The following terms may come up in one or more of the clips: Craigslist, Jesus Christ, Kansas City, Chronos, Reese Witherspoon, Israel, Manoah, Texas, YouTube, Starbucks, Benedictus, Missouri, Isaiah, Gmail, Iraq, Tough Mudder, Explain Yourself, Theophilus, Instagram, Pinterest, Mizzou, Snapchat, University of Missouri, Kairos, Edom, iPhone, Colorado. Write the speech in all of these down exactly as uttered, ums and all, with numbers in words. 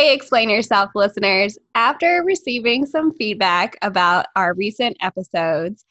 Hey, Explain Yourself listeners. After receiving some feedback about our recent episodes,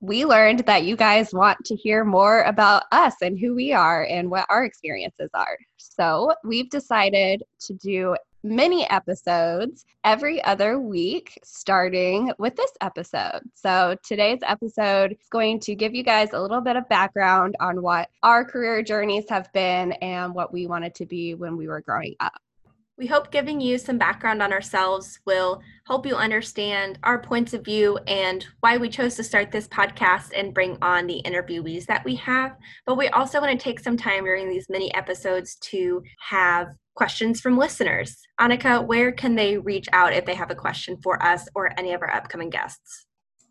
we learned that you guys want to hear more about us and who we are and what our experiences are. So we've decided to do mini episodes every other week, starting with this episode. So today's episode is going to give you guys a little bit of background on what our career journeys have been and what we wanted to be when we were growing up. We hope giving you some background on ourselves will help you understand our points of view and why we chose to start this podcast and bring on the interviewees that we have. But we also want to take some time during these mini episodes to have questions from listeners. Annika, where can they reach out if they have a question for us or any of our upcoming guests?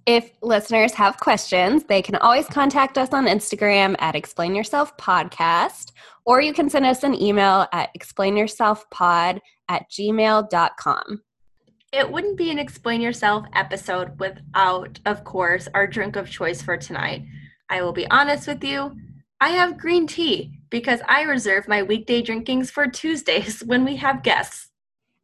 If listeners have questions, they can always contact us on Instagram at Explain Yourself Podcast, or you can send us an email at explain yourself pod at gmail dot com. It wouldn't be an Explain Yourself episode without, of course, our drink of choice for tonight. I will be honest with you, I have green tea because I reserve my weekday drinkings for Tuesdays when we have guests.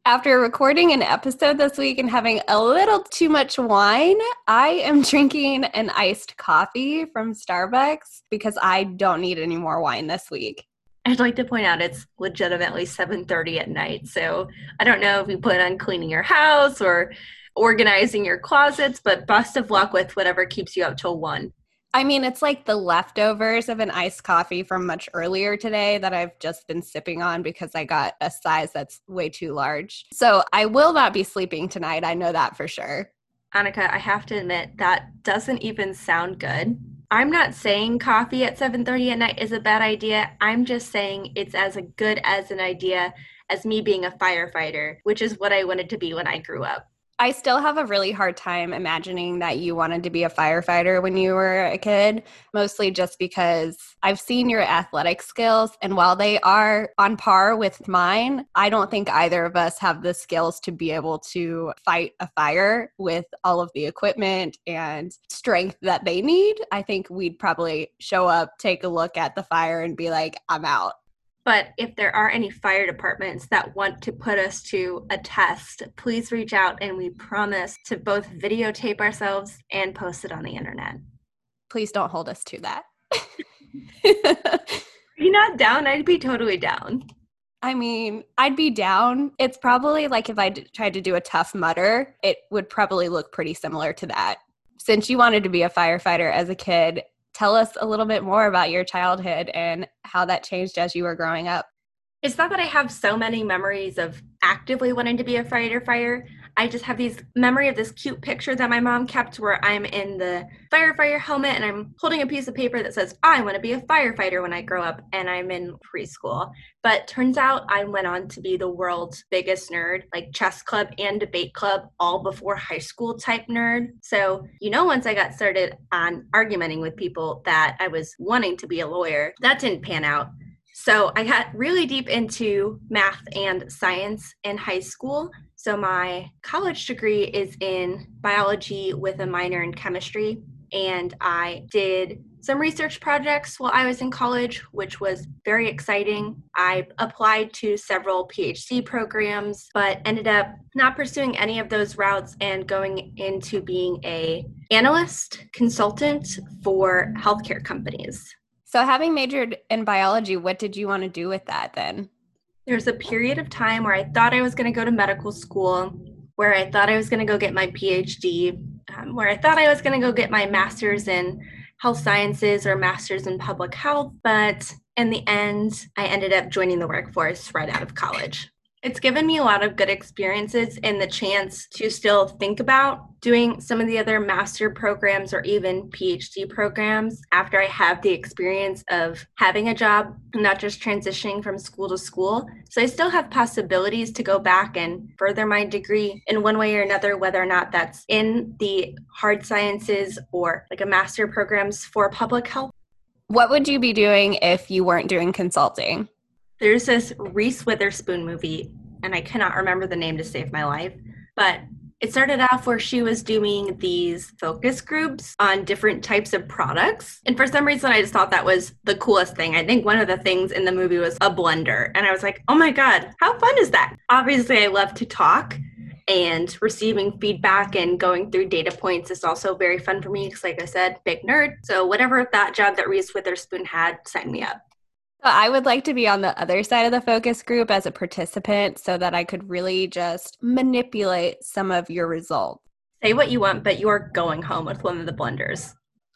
After recording an episode this week and having a little too much wine, I am drinking an iced coffee from Starbucks because I don't need any more wine this week. I'd like to point out it's legitimately seven thirty at night, so I don't know if you plan on cleaning your house or organizing your closets, but best of luck with whatever keeps you up till one. I mean, it's like the leftovers of an iced coffee from much earlier today that I've just been sipping on because I got a size that's way too large. So I will not be sleeping tonight. I know that for sure. Annika, I have to admit, that doesn't even sound good. I'm not saying coffee at seven thirty at night is a bad idea. I'm just saying it's as good as an idea as me being a firefighter, which is what I wanted to be when I grew up. I still have a really hard time imagining that you wanted to be a firefighter when you were a kid, mostly just because I've seen your athletic skills, and while they are on par with mine, I don't think either of us have the skills to be able to fight a fire with all of the equipment and strength that they need. I think we'd probably show up, take a look at the fire, and be like, I'm out. But if there are any fire departments that want to put us to a test, please reach out and we promise to both videotape ourselves and post it on the internet. Please don't hold us to that. Are you not down? I'd be totally down. I mean, I'd be down. It's probably like if I d- tried to do a Tough Mudder, it would probably look pretty similar to that. Since you wanted to be a firefighter as a kid, tell us a little bit more about your childhood and how that changed as you were growing up. It's not that I have so many memories of actively wanting to be a firefighter. I just have this memory of this cute picture that my mom kept where I'm in the firefighter helmet and I'm holding a piece of paper that says, I want to be a firefighter when I grow up, and I'm in preschool. But turns out I went on to be the world's biggest nerd, like chess club and debate club, all before high school type nerd. So, you know, once I got started on argumenting with people that I was wanting to be a lawyer, that didn't pan out. So I got really deep into math and science in high school. So my college degree is in biology with a minor in chemistry. And I did some research projects while I was in college, which was very exciting. I applied to several P H D programs, but ended up not pursuing any of those routes and going into being a analyst consultant for healthcare companies. So having majored in biology, what did you want to do with that then? There's a period of time where I thought I was going to go to medical school, where I thought I was going to go get my P H D, um, where I thought I was going to go get my master's in health sciences or master's in public health. But in the end, I ended up joining the workforce right out of college. It's given me a lot of good experiences and the chance to still think about doing some of the other master programs or even P H D programs after I have the experience of having a job and not just transitioning from school to school. So I still have possibilities to go back and further my degree in one way or another, whether or not that's in the hard sciences or like a master programs for public health. What would you be doing if you weren't doing consulting? There's this Reese Witherspoon movie, and I cannot remember the name to save my life, but It started off where she was doing these focus groups on different types of products. And for some reason, I just thought that was the coolest thing. I think one of the things in the movie was a blender. And I was like, oh my God, how fun is that? Obviously, I love to talk, and receiving feedback and going through data points is also very fun for me because, like I said, big nerd. So whatever that job that Reese Witherspoon had, sign me up. I would like to be on the other side of the focus group as a participant so that I could really just manipulate some of your results. Say what you want, but you are going home with one of the blenders.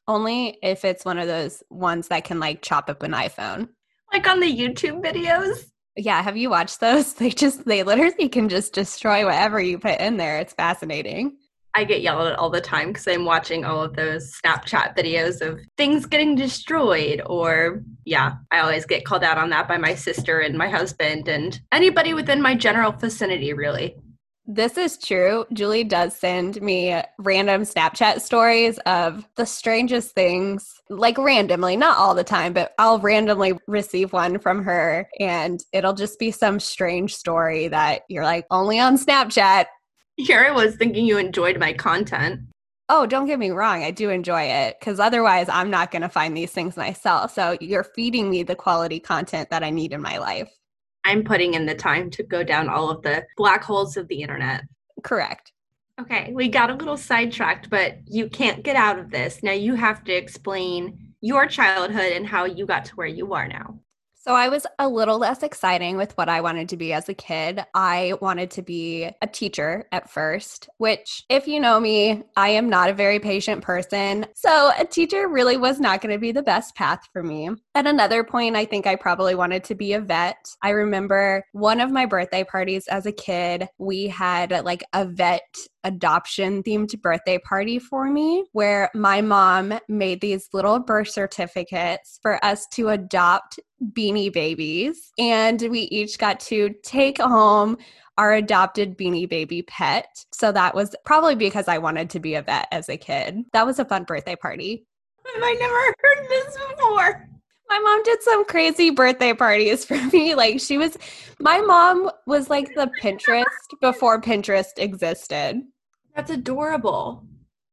Only if it's one of those ones that can like chop up an iPhone. Like on the YouTube videos? Yeah, have you watched those? They just, they literally can just destroy whatever you put in there. It's fascinating. I get yelled at all the time because I'm watching all of those Snapchat videos of things getting destroyed, or yeah, I always get called out on that by my sister and my husband and anybody within my general vicinity, really. This is true. Julie does send me random Snapchat stories of the strangest things, like randomly, not all the time, but I'll randomly receive one from her and it'll just be some strange story that you're like, only on Snapchat. Here I was thinking you enjoyed my content. Oh, don't get me wrong. I do enjoy it because otherwise I'm not going to find these things myself. So you're feeding me the quality content that I need in my life. I'm putting in the time to go down all of the black holes of the internet. Correct. Okay, we got a little sidetracked, but you can't get out of this. Now you have to explain your childhood and how you got to where you are now. So I was a little less exciting with what I wanted to be as a kid. I wanted to be a teacher at first, which if you know me, I am not a very patient person. So a teacher really was not going to be the best path for me. At another point, I think I probably wanted to be a vet. I remember one of my birthday parties as a kid, we had like a vet adoption themed birthday party for me where my mom made these little birth certificates for us to adopt beanie babies, and we each got to take home our adopted beanie baby pet. So that was probably because I wanted to be a vet as a kid. That was a fun birthday party. Have I never heard this before? My mom did some crazy birthday parties for me. Like she was, my mom was like the Pinterest before Pinterest existed. That's adorable.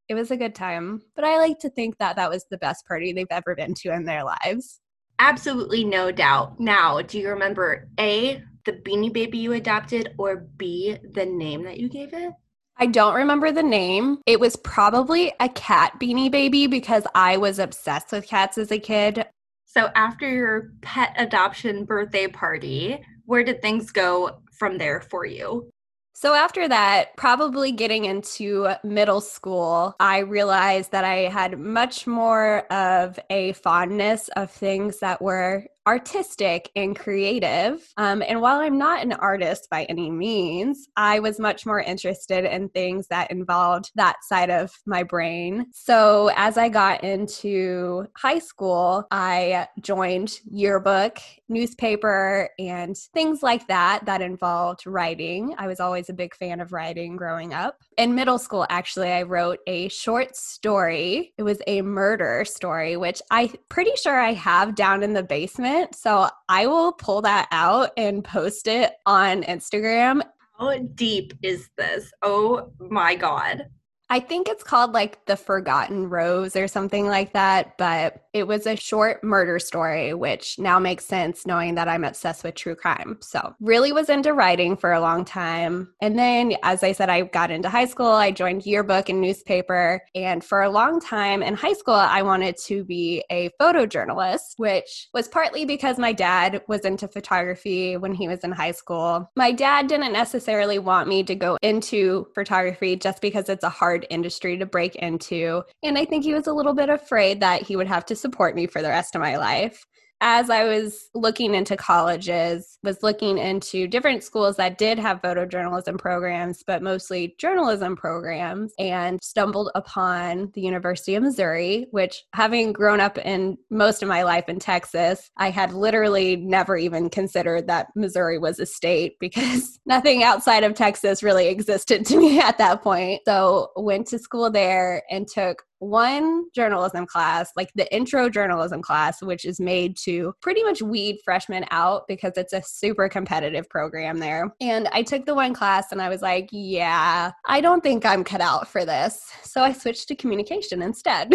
It was a good time, but I like to think that that was the best party they've ever been to in their lives. Absolutely no doubt. Now, do you remember A, the beanie baby you adopted, or B, the name that you gave it? I don't remember the name. It was probably a cat beanie baby because I was obsessed with cats as a kid. So after your pet adoption birthday party, where did things go from there for you? So after that, probably getting into middle school, I realized that I had much more of a fondness of things that were artistic and creative. Um, and while I'm not an artist by any means, I was much more interested in things that involved that side of my brain. So as I got into high school, I joined yearbook, newspaper, and things like that that involved writing. I was always a big fan of writing growing up. In middle school, actually, I wrote a short story. It was a murder story, which I'm pretty sure I have down in the basement. So I will pull that out and post it on Instagram. How deep is this? Oh my God. I think it's called like The Forgotten Rose or something like that, but it was a short murder story, which now makes sense knowing that I'm obsessed with true crime. So really was into writing for a long time. And then, as I said, I got into high school, I joined yearbook and newspaper. And for a long time in high school, I wanted to be a photojournalist, which was partly because my dad was into photography when he was in high school. My dad didn't necessarily want me to go into photography just because it's a hard industry to break into. And I think he was a little bit afraid that he would have to support me for the rest of my life. As I was looking into colleges, was looking into different schools that did have photojournalism programs, but mostly journalism programs, and stumbled upon the University of Missouri, which having grown up in most of my life in Texas, I had literally never even considered that Missouri was a state because nothing outside of Texas really existed to me at that point. So went to school there and took one journalism class, like the intro journalism class, which is made to pretty much weed freshmen out because it's a super competitive program there. And I took the one class and I was like, yeah, I don't think I'm cut out for this. So I switched to communication instead.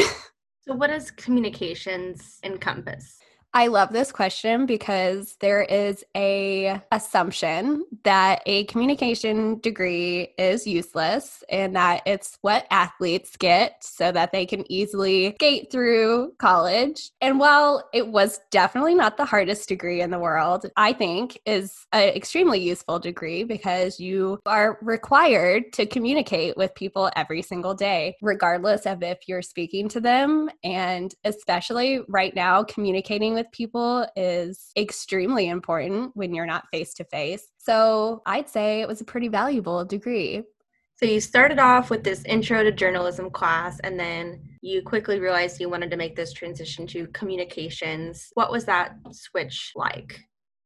So what does communications encompass? I love this question because there is a assumption that a communication degree is useless and that it's what athletes get so that they can easily skate through college. And while it was definitely not the hardest degree in the world, I think is an extremely useful degree because you are required to communicate with people every single day, regardless of if you're speaking to them. And especially right now, communicating with people is extremely important when you're not face to face. So I'd say it was a pretty valuable degree. So you started off with this intro to journalism class, and then you quickly realized you wanted to make this transition to communications. What was that switch like?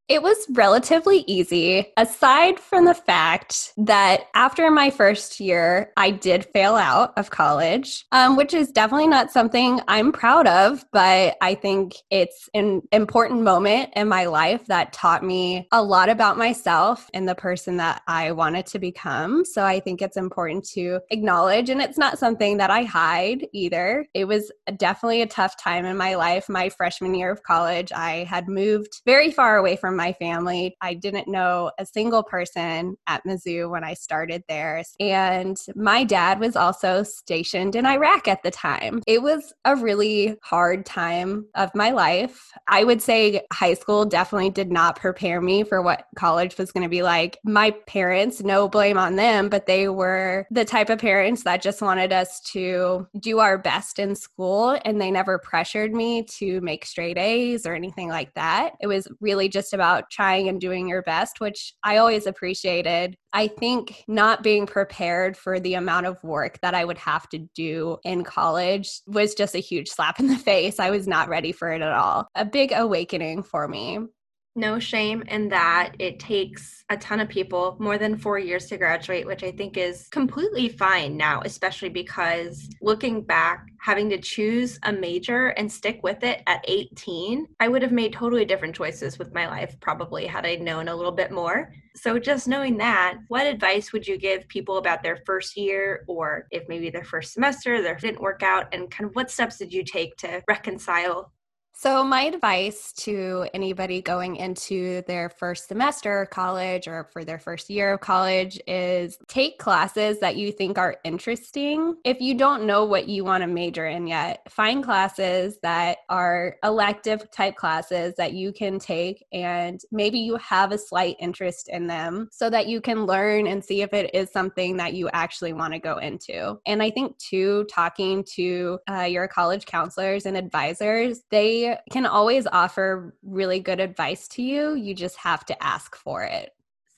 It was relatively easy, aside from the fact that after my first year, I did fail out of college, um, which is definitely not something I'm proud of, but I think it's an important moment in my life that taught me a lot about myself and the person that I wanted to become. So I think it's important to acknowledge, and it's not something that I hide either. It was definitely a tough time in my life. My freshman year of college, I had moved very far away from my family. I didn't know a single person at Mizzou when I started there. And my dad was also stationed in Iraq at the time. It was a really hard time of my life. I would say high school definitely did not prepare me for what college was going to be like. My parents, no blame on them, but they were the type of parents that just wanted us to do our best in school, and they never pressured me to make straight A's or anything like that. It was really just about trying and doing your best, which I always appreciated. I think not being prepared for the amount of work that I would have to do in college was just a huge slap in the face. I was not ready for it at all. A big awakening for me. No shame in that. It takes a ton of people more than four years to graduate, which I think is completely fine now, especially because looking back, having to choose a major and stick with it at eighteen, I would have made totally different choices with my life probably had I known a little bit more. So just knowing that, what advice would you give people about their first year, or if maybe their first semester, their didn't work out, and kind of what steps did you take to reconcile? So my advice to anybody going into their first semester of college or for their first year of college is take classes that you think are interesting. If you don't know what you want to major in yet, find classes that are elective type classes that you can take and maybe you have a slight interest in them so that you can learn and see if it is something that you actually want to go into. And I think too, talking to uh, your college counselors and advisors, they can always offer really good advice to you. You just have to ask for it.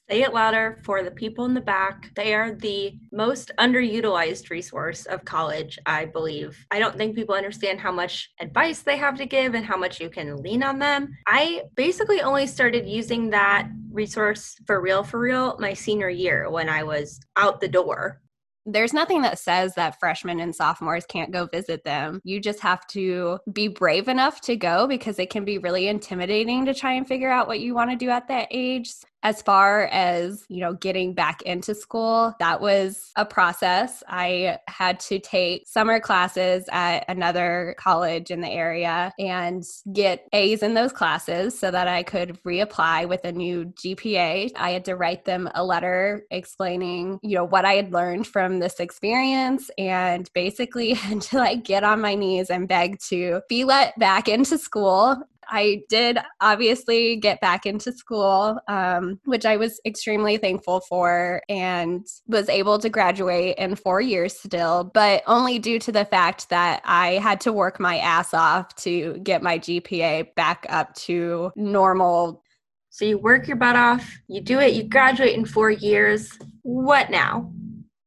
Say it louder for the people in the back. They are the most underutilized resource of college, I believe. I don't think people understand how much advice they have to give and how much you can lean on them. I basically only started using that resource for real, for real, my senior year when I was out the door. There's nothing that says that freshmen and sophomores can't go visit them. You just have to be brave enough to go because it can be really intimidating to try and figure out what you want to do at that age. As far as, you know, getting back into school, that was a process. I had to take summer classes at another college in the area and get A's in those classes so that I could reapply with a new G P A. I had to write them a letter explaining, you know, what I had learned from this experience and basically had to like get on my knees and beg to be let back into school. I did obviously get back into school, um, which I was extremely thankful for and was able to graduate in four years still, but only due to the fact that I had to work my ass off to get my G P A back up to normal. So you work your butt off, you do it, you graduate in four years. What now?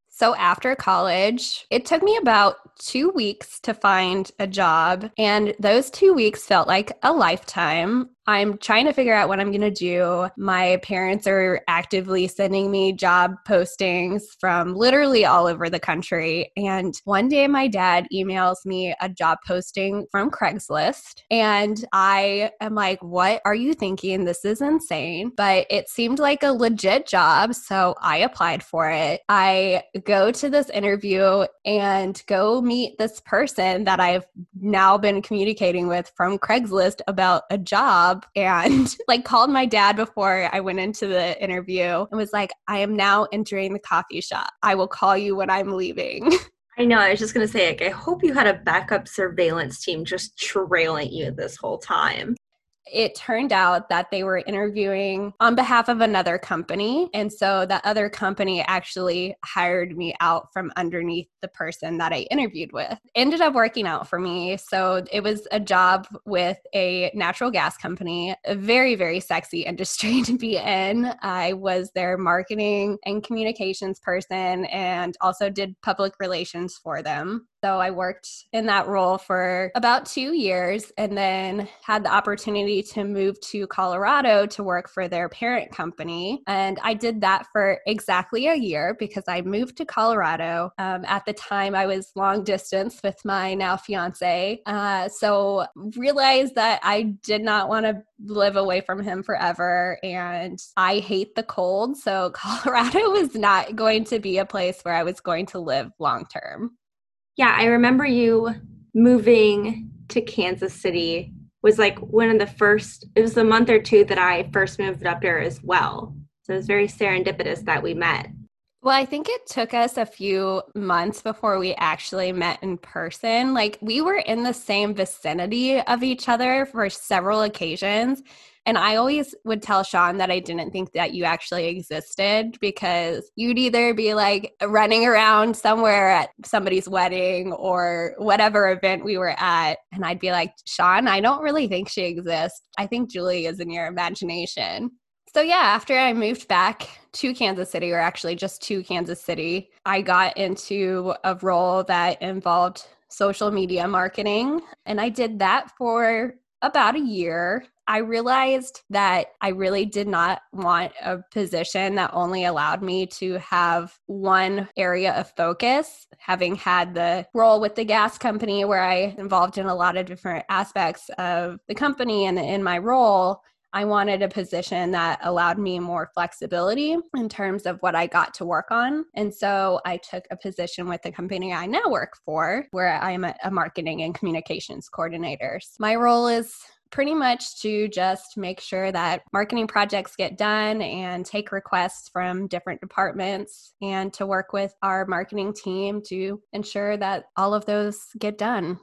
So after college, it took me about two weeks to find a job, and those two weeks felt like a lifetime. I'm trying to figure out what I'm going to do. My parents are actively sending me job postings from literally all over the country. And one day my dad emails me a job posting from Craigslist. And I am like, what are you thinking? This is insane. But it seemed like a legit job. So I applied for it. I go to this interview and go meet this person that I've now been communicating with from Craigslist about a job. And like called my dad before I went into the interview and was like, I am now entering the coffee shop. I will call you when I'm leaving. I know. I was just going to say, like, I hope you had a backup surveillance team just trailing you this whole time. It turned out that they were interviewing on behalf of another company. And so that other company actually hired me out from underneath the person that I interviewed with. Ended up working out for me. So it was a job with a natural gas company, a very, very sexy industry to be in. I was their marketing and communications person and also did public relations for them. So I worked in that role for about two years and then had the opportunity to move to Colorado to work for their parent company. And I did that for exactly a year because I moved to Colorado. Um, at the time, I was long distance with my now fiance. Uh, so realized that I did not want to live away from him forever. And I hate the cold. So Colorado was not going to be a place where I was going to live long term. Yeah, I remember you moving to Kansas City was like one of the first, it was the month or two that I first moved up there as well. So it was very serendipitous that we met. Well, I think it took us a few months before we actually met in person. Like we were in the same vicinity of each other for several occasions. And I always would tell Sean that I didn't think that you actually existed because you'd either be like running around somewhere at somebody's wedding or whatever event we were at. And I'd be like, Sean, I don't really think she exists. I think Julie is in your imagination. So yeah, after I moved back to Kansas City, or actually just to Kansas City, I got into a role that involved social media marketing. And I did that for about a year. I realized that I really did not want a position that only allowed me to have one area of focus, having had the role with the gas company where I involved in a lot of different aspects of the company and in my role. I wanted a position that allowed me more flexibility in terms of what I got to work on. And so I took a position with the company I now work for, where I'm a marketing and communications coordinator. My role is pretty much to just make sure that marketing projects get done and take requests from different departments and to work with our marketing team to ensure that all of those get done.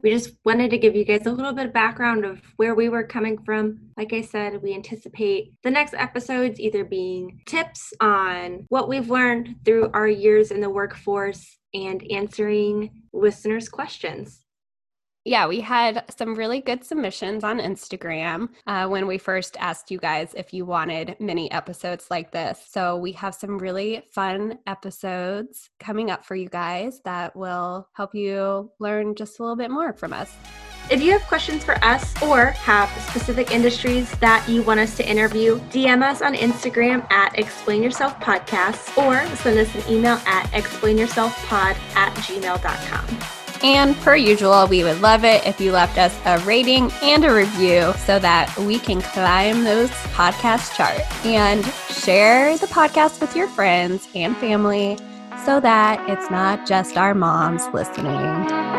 We just wanted to give you guys a little bit of background of where we were coming from. Like I said, we anticipate the next episodes either being tips on what we've learned through our years in the workforce and answering listeners' questions. Yeah, we had some really good submissions on Instagram uh, when we first asked you guys if you wanted mini episodes like this. So we have some really fun episodes coming up for you guys that will help you learn just a little bit more from us. If you have questions for us or have specific industries that you want us to interview, D M us on Instagram at Explain Yourself Podcasts or send us an email at explainyourselfpod at gmail dot com. And per usual, we would love it if you left us a rating and a review so that we can climb those podcast charts. And share the podcast with your friends and family so that it's not just our moms listening.